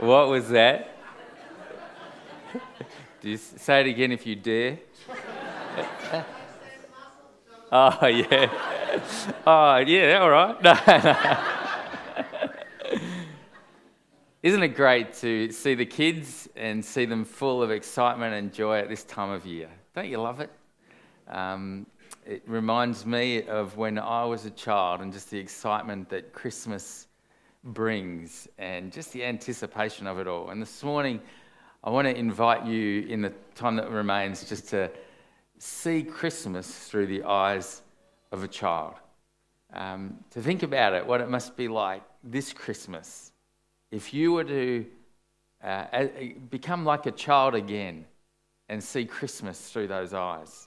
What was that? Do you say it again if you dare? Oh, yeah. Oh, yeah, all right. No. Isn't it great to see the kids and see them full of excitement and joy at this time of year? Don't you love it? It reminds me of when I was a child and just the excitement that Christmas brings and just the anticipation of it all. And this morning, I want to invite you in the time that remains just to see Christmas through the eyes of a child. To think about it, what it must be like this Christmas. If you were to become like a child again and see Christmas through those eyes.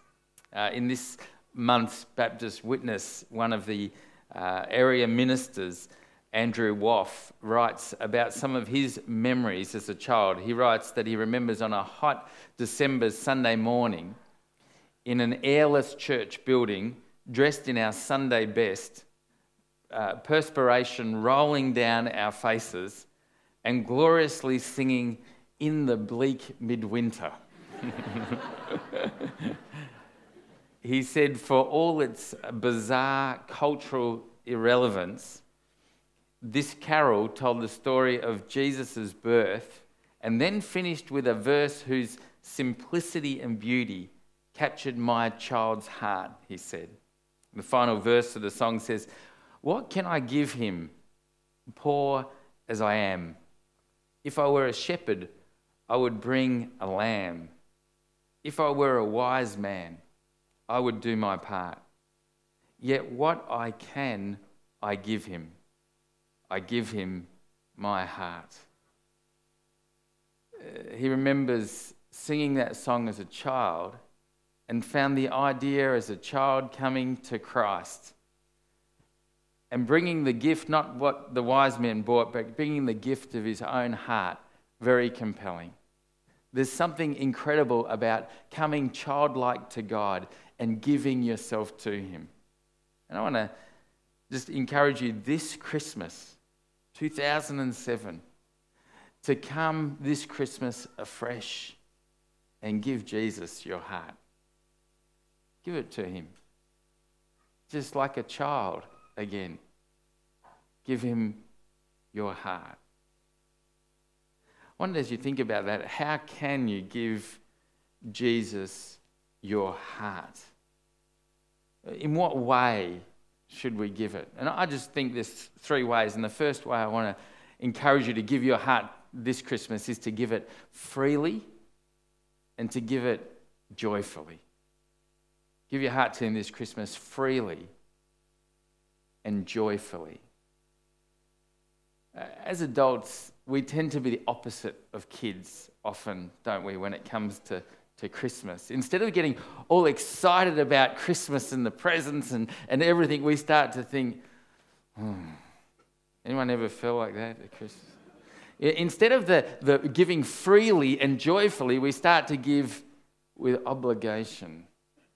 In this month's Baptist Witness, one of the area ministers, Andrew Woff, writes about some of his memories as a child. He writes that he remembers on a hot December Sunday morning in an airless church building, dressed in our Sunday best, perspiration rolling down our faces and gloriously singing "In the Bleak Midwinter." He said, for all its bizarre cultural irrelevance, this carol told the story of Jesus' birth and then finished with a verse whose simplicity and beauty captured my child's heart, he said. The final verse of the song says, "What can I give him, poor as I am? If I were a shepherd, I would bring a lamb. If I were a wise man, I would do my part. Yet what I can, I give him. I give him my heart." He remembers singing that song as a child and found the idea as a child coming to Christ and bringing the gift, not what the wise men brought, but bringing the gift of his own heart, very compelling. There's something incredible about coming childlike to God and giving yourself to him. And I want to just encourage you this Christmas, 2007, to come this Christmas afresh and give Jesus your heart. Give it to him. Just like a child again. Give him your heart. I wonder, as you think about that, how can you give Jesus your heart? In what way should we give it? And I just think there's three ways. And the first way I want to encourage you to give your heart this Christmas is to give it freely and to give it joyfully. Give your heart to him this Christmas freely and joyfully. As adults, we tend to be the opposite of kids often, don't we, when it comes to Christmas. Instead of getting all excited about Christmas and the presents and everything, we start to think, anyone ever feel like that at Christmas? Instead of the giving freely and joyfully, we start to give with obligation,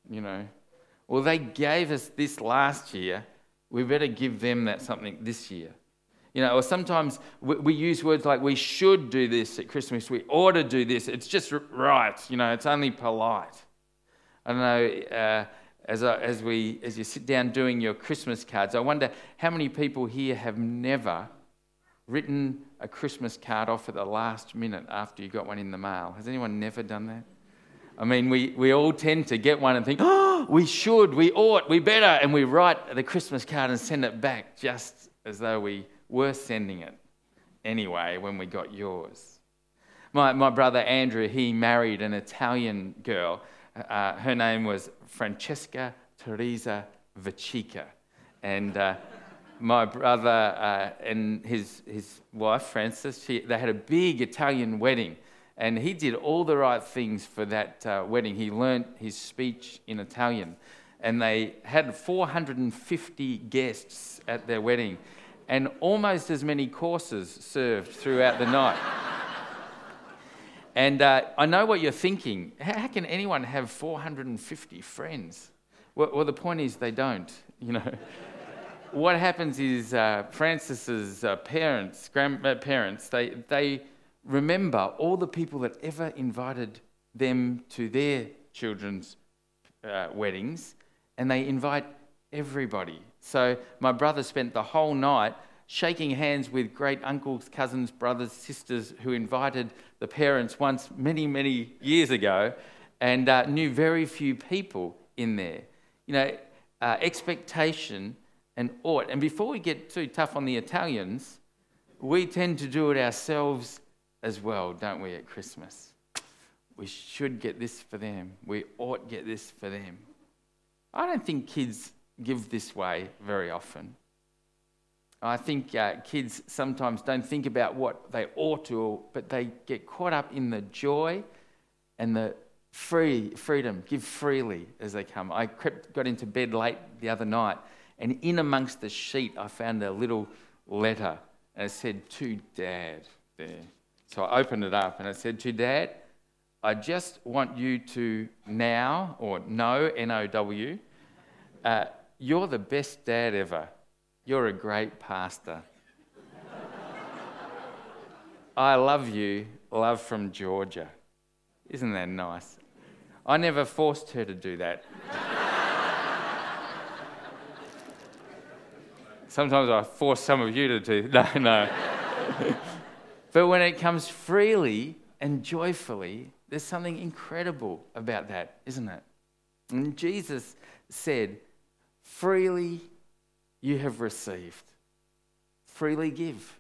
you know. Well, they gave us this last year, we better give them that something this year. You know, or sometimes we use words like we should do this at Christmas, we ought to do this, it's just right, you know, it's only polite. I don't know, as you sit down doing your Christmas cards, I wonder how many people here have never written a Christmas card off at the last minute after you got one in the mail. Has anyone never done that? I mean, we all tend to get one and think, oh, we should, we ought, we better, and we write the Christmas card and send it back just as though we were sending it anyway when we got yours. My brother Andrew, he married an Italian girl. Her name was Francesca Teresa Vecchica. And my brother and his wife, Frances, they had a big Italian wedding. And he did all the right things for that wedding. He learnt his speech in Italian. And they had 450 guests at their wedding, and almost as many courses served throughout the night. And I know what you're thinking. How can anyone have 450 friends? Well, the point is they don't, you know. What happens is Frances's parents, grandparents, they remember all the people that ever invited them to their children's weddings, and they invite everybody. So my brother spent the whole night shaking hands with great uncles, cousins, brothers, sisters who invited the parents once many, many years ago, and knew very few people in there. You know, expectation and awe. And before we get too tough on the Italians, we tend to do it ourselves as well, don't we, at Christmas? We should get this for them. We ought get this for them. I don't think kids give this way very often. I think kids sometimes don't think about what they ought to, but they get caught up in the joy and the freedom. Give freely as they come. I got into bed late the other night, and in amongst the sheet, I found a little letter, and it said, "To Dad," there. So I opened it up, and it said, "To Dad, I just want you to now, or know, N-O-W, you're the best dad ever. You're a great pastor. I love you, love from Georgia." Isn't that nice? I never forced her to do that. Sometimes I force some of you to do. No. But when it comes freely and joyfully, there's something incredible about that, isn't it? And Jesus said, "Freely you have received, freely give."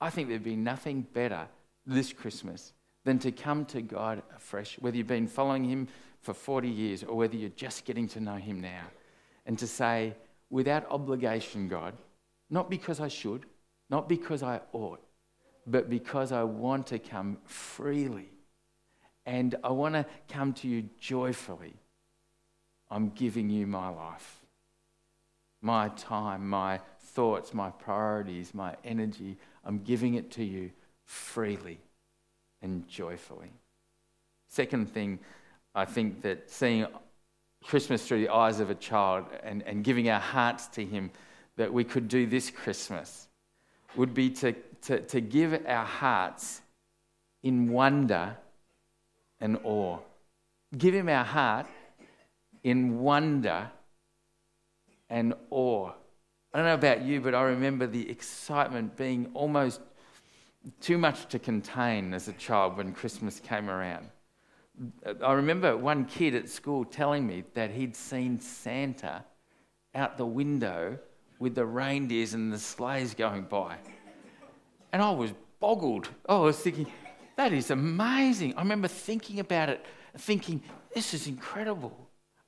I think there'd be nothing better this Christmas than to come to God afresh, whether you've been following him for 40 years or whether you're just getting to know him now, and to say, without obligation, God, not because I should, not because I ought, but because I want to come freely, and I want to come to you joyfully. I'm giving you my life, my time, my thoughts, my priorities, my energy. I'm giving it to you freely and joyfully. Second thing, I think that seeing Christmas through the eyes of a child and giving our hearts to him that we could do this Christmas would be to give our hearts in wonder and awe. Give him our heart in wonder and awe. I don't know about you, but I remember the excitement being almost too much to contain as a child when Christmas came around. I remember one kid at school telling me that he'd seen Santa out the window with the reindeers and the sleighs going by. And I was boggled. I was thinking, that is amazing. I remember thinking about it, thinking, this is incredible.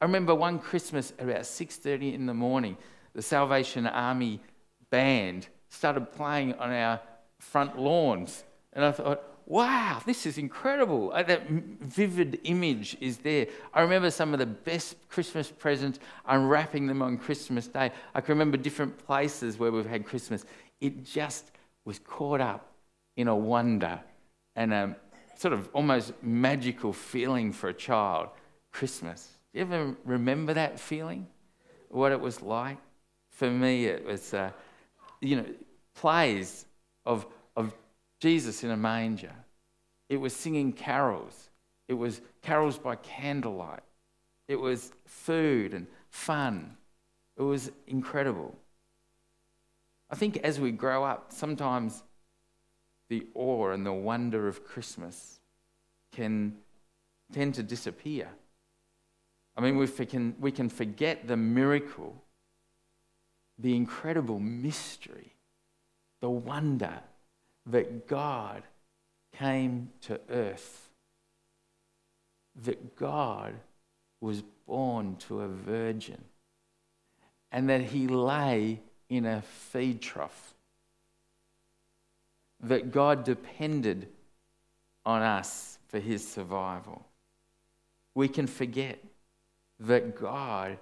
I remember one Christmas at about 6:30 in the morning, the Salvation Army band started playing on our front lawns. And I thought, wow, this is incredible. That vivid image is there. I remember some of the best Christmas presents, unwrapping them on Christmas Day. I can remember different places where we've had Christmas. It just was caught up in a wonder and a sort of almost magical feeling for a child, Christmas. Do you ever remember that feeling? What it was like? For me, it was, plays of Jesus in a manger. It was singing carols. It was carols by candlelight. It was food and fun. It was incredible. I think as we grow up, sometimes the awe and the wonder of Christmas can tend to disappear. I mean, we can forget the miracle, the incredible mystery, the wonder that God came to earth, that God was born to a virgin, and that he lay in a feed trough, that God depended on us for his survival. We can forget that God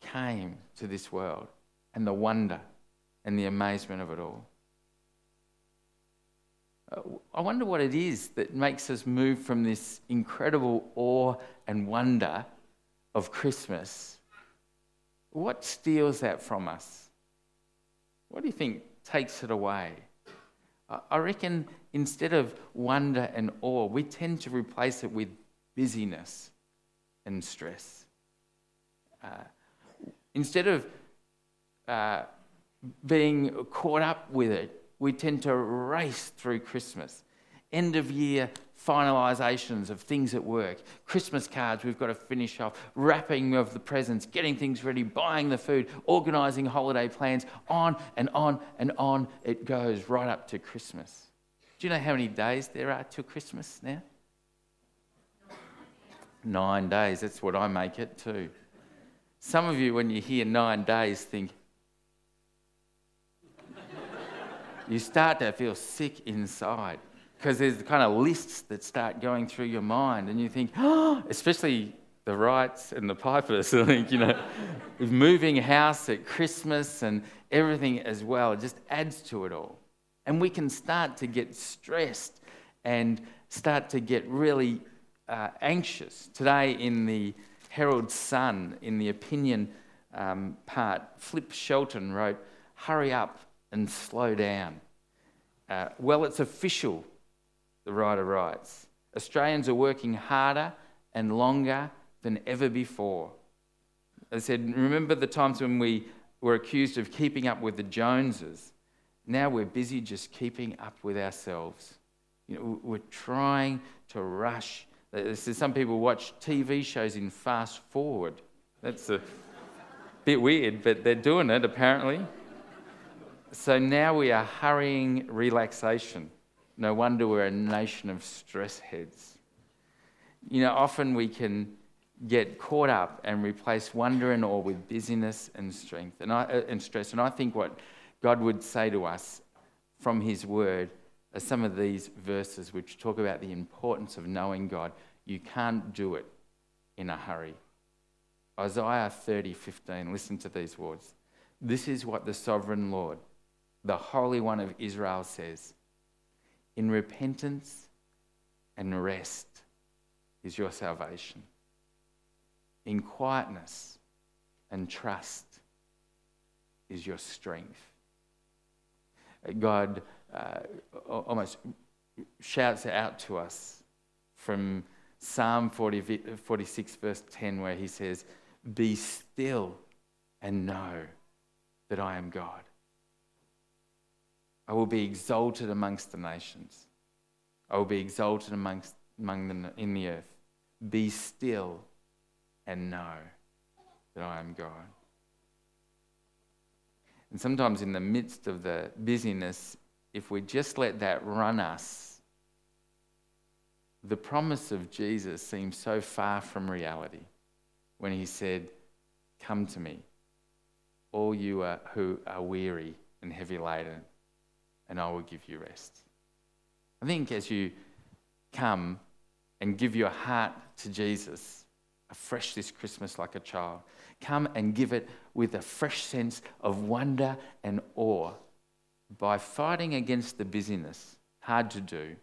came to this world, and the wonder and the amazement of it all. I wonder what it is that makes us move from this incredible awe and wonder of Christmas. What steals that from us? What do you think takes it away? I reckon instead of wonder and awe, we tend to replace it with busyness and stress. Instead of being caught up with it, we tend to race through Christmas. End of year finalisations of things at work, Christmas cards we've got to finish off, wrapping of the presents, getting things ready, buying the food, organising holiday plans, on and on and on it goes right up to Christmas. Do you know how many days there are till Christmas now? 9 days, that's what I make it too. Some of you, when you hear 9 days, think, you start to feel sick inside. Because there's the kind of lists that start going through your mind and you think, oh, especially the Wrights and the Pipers, I think, you know, moving house at Christmas and everything as well, it just adds to it all. And we can start to get stressed and start to get really anxious. Today in the Herald Sun, in the opinion part, Flip Shelton wrote, "Hurry up and slow down." Well, it's official. The writer writes, Australians are working harder and longer than ever before. I said, remember the times when we were accused of keeping up with the Joneses? Now we're busy just keeping up with ourselves. You know, we're trying to rush. Some people watch TV shows in fast forward. That's a bit weird, but they're doing it apparently. So now we are hurrying relaxation. No wonder we're a nation of stress heads. You know, often we can get caught up and replace wonder and awe with busyness and strength and stress. And I think what God would say to us from his word are some of these verses which talk about the importance of knowing God. You can't do it in a hurry. Isaiah 30:15, listen to these words. This is what the sovereign Lord, the Holy One of Israel says. In repentance and rest is your salvation. In quietness and trust is your strength. God almost shouts out to us from Psalm 46 verse 10 where he says, "Be still and know that I am God. I will be exalted amongst the nations. I will be exalted among them in the earth. Be still and know that I am God." And sometimes in the midst of the busyness, if we just let that run us, the promise of Jesus seems so far from reality when he said, "Come to me, all you who are weary and heavy laden, and I will give you rest." I think as you come and give your heart to Jesus afresh this Christmas like a child, come and give it with a fresh sense of wonder and awe by fighting against the busyness, hard to do,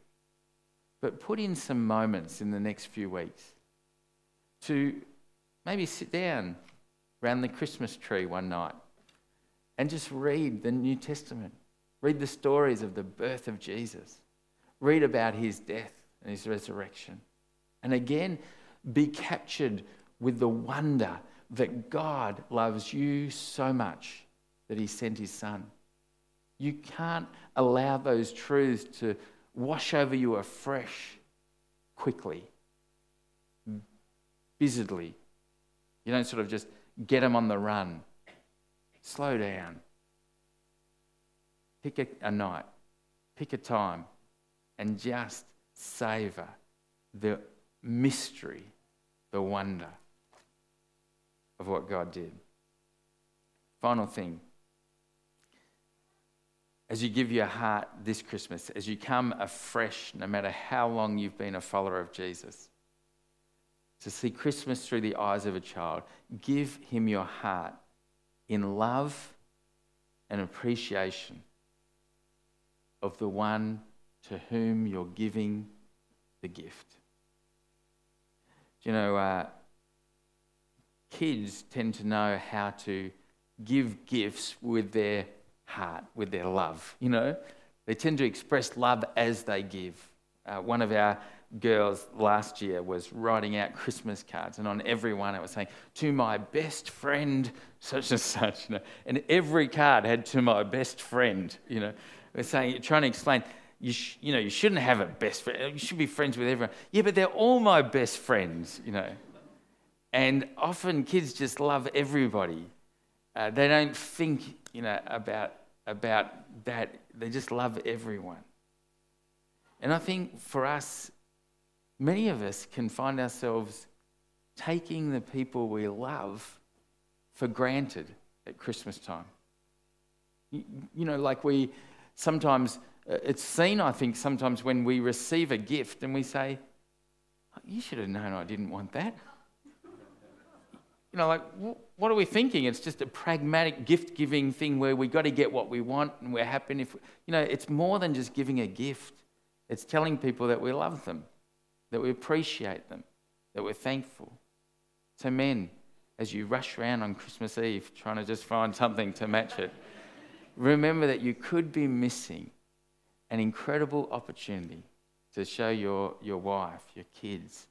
but put in some moments in the next few weeks to maybe sit down around the Christmas tree one night and just read the New Testament. Read the stories of the birth of Jesus. Read about his death and his resurrection. And again, be captured with the wonder that God loves you so much that he sent his son. You can't allow those truths to wash over you afresh, quickly, busily. You don't sort of just get them on the run. Slow down. Pick a night, pick a time, and just savour the mystery, the wonder of what God did. Final thing. As you give your heart this Christmas, as you come afresh, no matter how long you've been a follower of Jesus, to see Christmas through the eyes of a child, give him your heart in love and appreciation of the one to whom you're giving the gift. You know, kids tend to know how to give gifts with their heart, with their love. You know, They tend to express love as they give. One of our girls last year was writing out Christmas cards, and on every one it was saying, "To my best friend, such and such." You know? And every card had "to my best friend." You know, it was saying, trying to explain, you shouldn't have a best friend. You should be friends with everyone. Yeah, but they're all my best friends. You know, and often kids just love everybody. They don't think, you know, about that. They just love everyone. And I think for us, many of us can find ourselves taking the people we love for granted at Christmas time. You know, like we sometimes, it's seen, I think, sometimes when we receive a gift and we say, "Oh, you should have known I didn't want that." You know, like, what are we thinking? It's just a pragmatic gift-giving thing where we got to get what we want and we're happy. If, you know, it's more than just giving a gift. It's telling people that we love them, that we appreciate them, that we're thankful. So men, as you rush around on Christmas Eve trying to just find something to match it, remember that you could be missing an incredible opportunity to show your wife, your kids,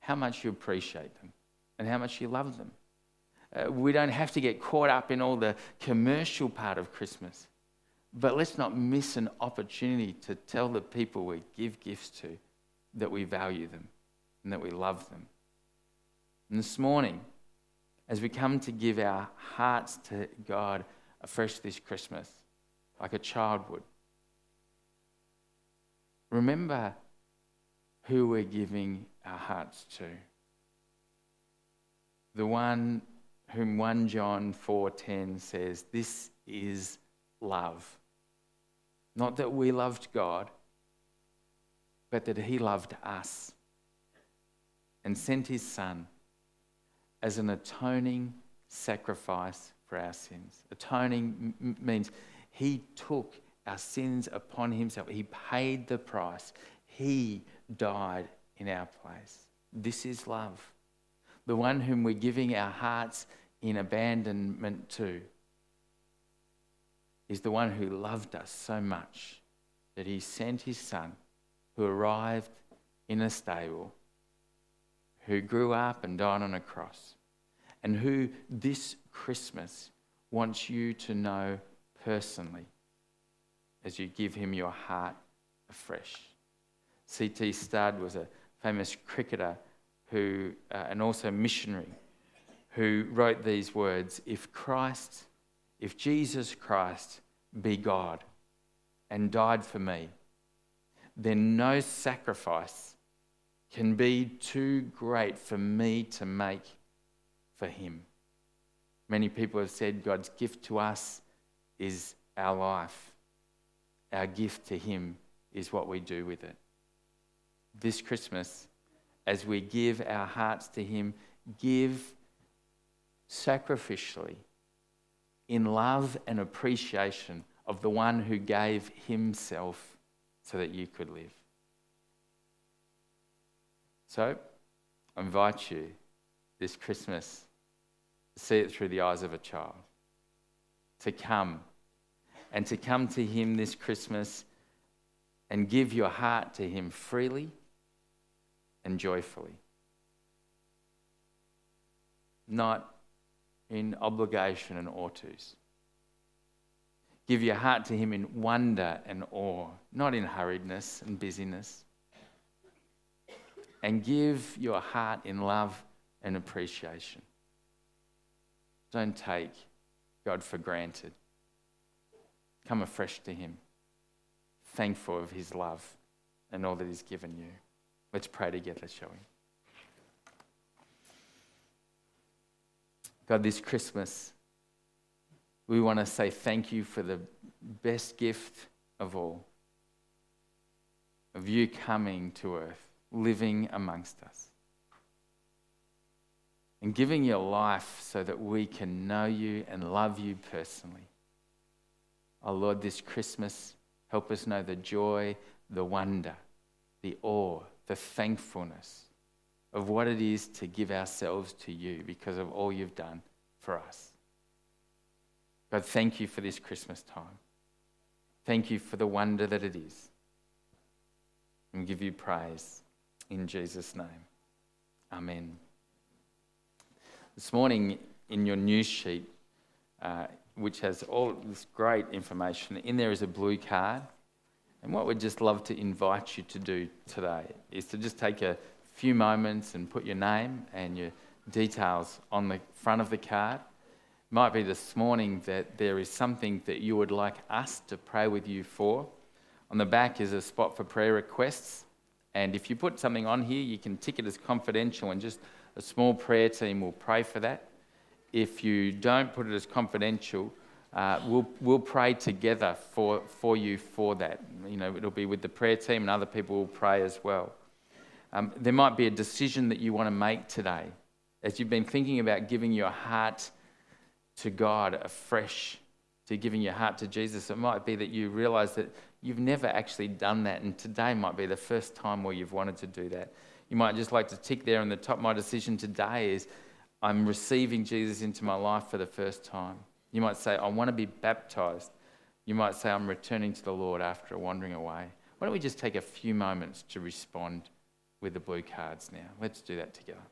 how much you appreciate them and how much you love them. We don't have to get caught up in all the commercial part of Christmas, but let's not miss an opportunity to tell the people we give gifts to that we value them and that we love them. And this morning, as we come to give our hearts to God afresh this Christmas, like a child would, remember who we're giving our hearts to. The one whom 1 John 4:10 says, "This is love." Not that we loved God, but that he loved us and sent his son as an atoning sacrifice for our sins. Atoning means he took our sins upon himself. He paid the price. He died in our place. This is love. The one whom we're giving our hearts in abandonment to is the one who loved us so much that he sent his son, who arrived in a stable, who grew up and died on a cross, and who this Christmas wants you to know personally as you give him your heart afresh. C.T. Studd was a famous cricketer who, and also missionary, who wrote these words: "If Jesus Christ be God and died for me, then no sacrifice can be too great for me to make for him." Many people have said God's gift to us is our life. Our gift to him is what we do with it. This Christmas, as we give our hearts to him, give sacrificially in love and appreciation of the one who gave himself so that you could live. So, I invite you this Christmas to see it through the eyes of a child, to come to him this Christmas and give your heart to him freely and joyfully. Not in obligation and ought-tos. Give your heart to him in wonder and awe, not in hurriedness and busyness. And give your heart in love and appreciation. Don't take God for granted. Come afresh to him, thankful of his love and all that he's given you. Let's pray together, shall we? God, this Christmas, we want to say thank you for the best gift of all, of you coming to earth, living amongst us, and giving your life so that we can know you and love you personally. Oh Lord, this Christmas, help us know the joy, the wonder, the awe, the thankfulness of what it is to give ourselves to you because of all you've done for us. God, thank you for this Christmas time. Thank you for the wonder that it is. And give you praise in Jesus' name. Amen. This morning in your news sheet, which has all this great information, in there is a blue card. And what we'd just love to invite you to do today is to just take a few moments and put your name and your details on the front of the card. It might be this morning that there is something that you would like us to pray with you for. On the back is a spot for prayer requests. And if you put something on here, you can tick it as confidential and just a small prayer team will pray for that. If you don't put it as confidential, we'll pray together for you for that. You know, it'll be with the prayer team and other people will pray as well. There might be a decision that you want to make today. As you've been thinking about giving your heart to God afresh, to giving your heart to Jesus, it might be that you realise that you've never actually done that, and today might be the first time where you've wanted to do that. You might just like to tick there on the top, my decision today is I'm receiving Jesus into my life for the first time. You might say, I want to be baptised. You might say, I'm returning to the Lord after wandering away. Why don't we just take a few moments to respond with the blue cards now? Let's do that together.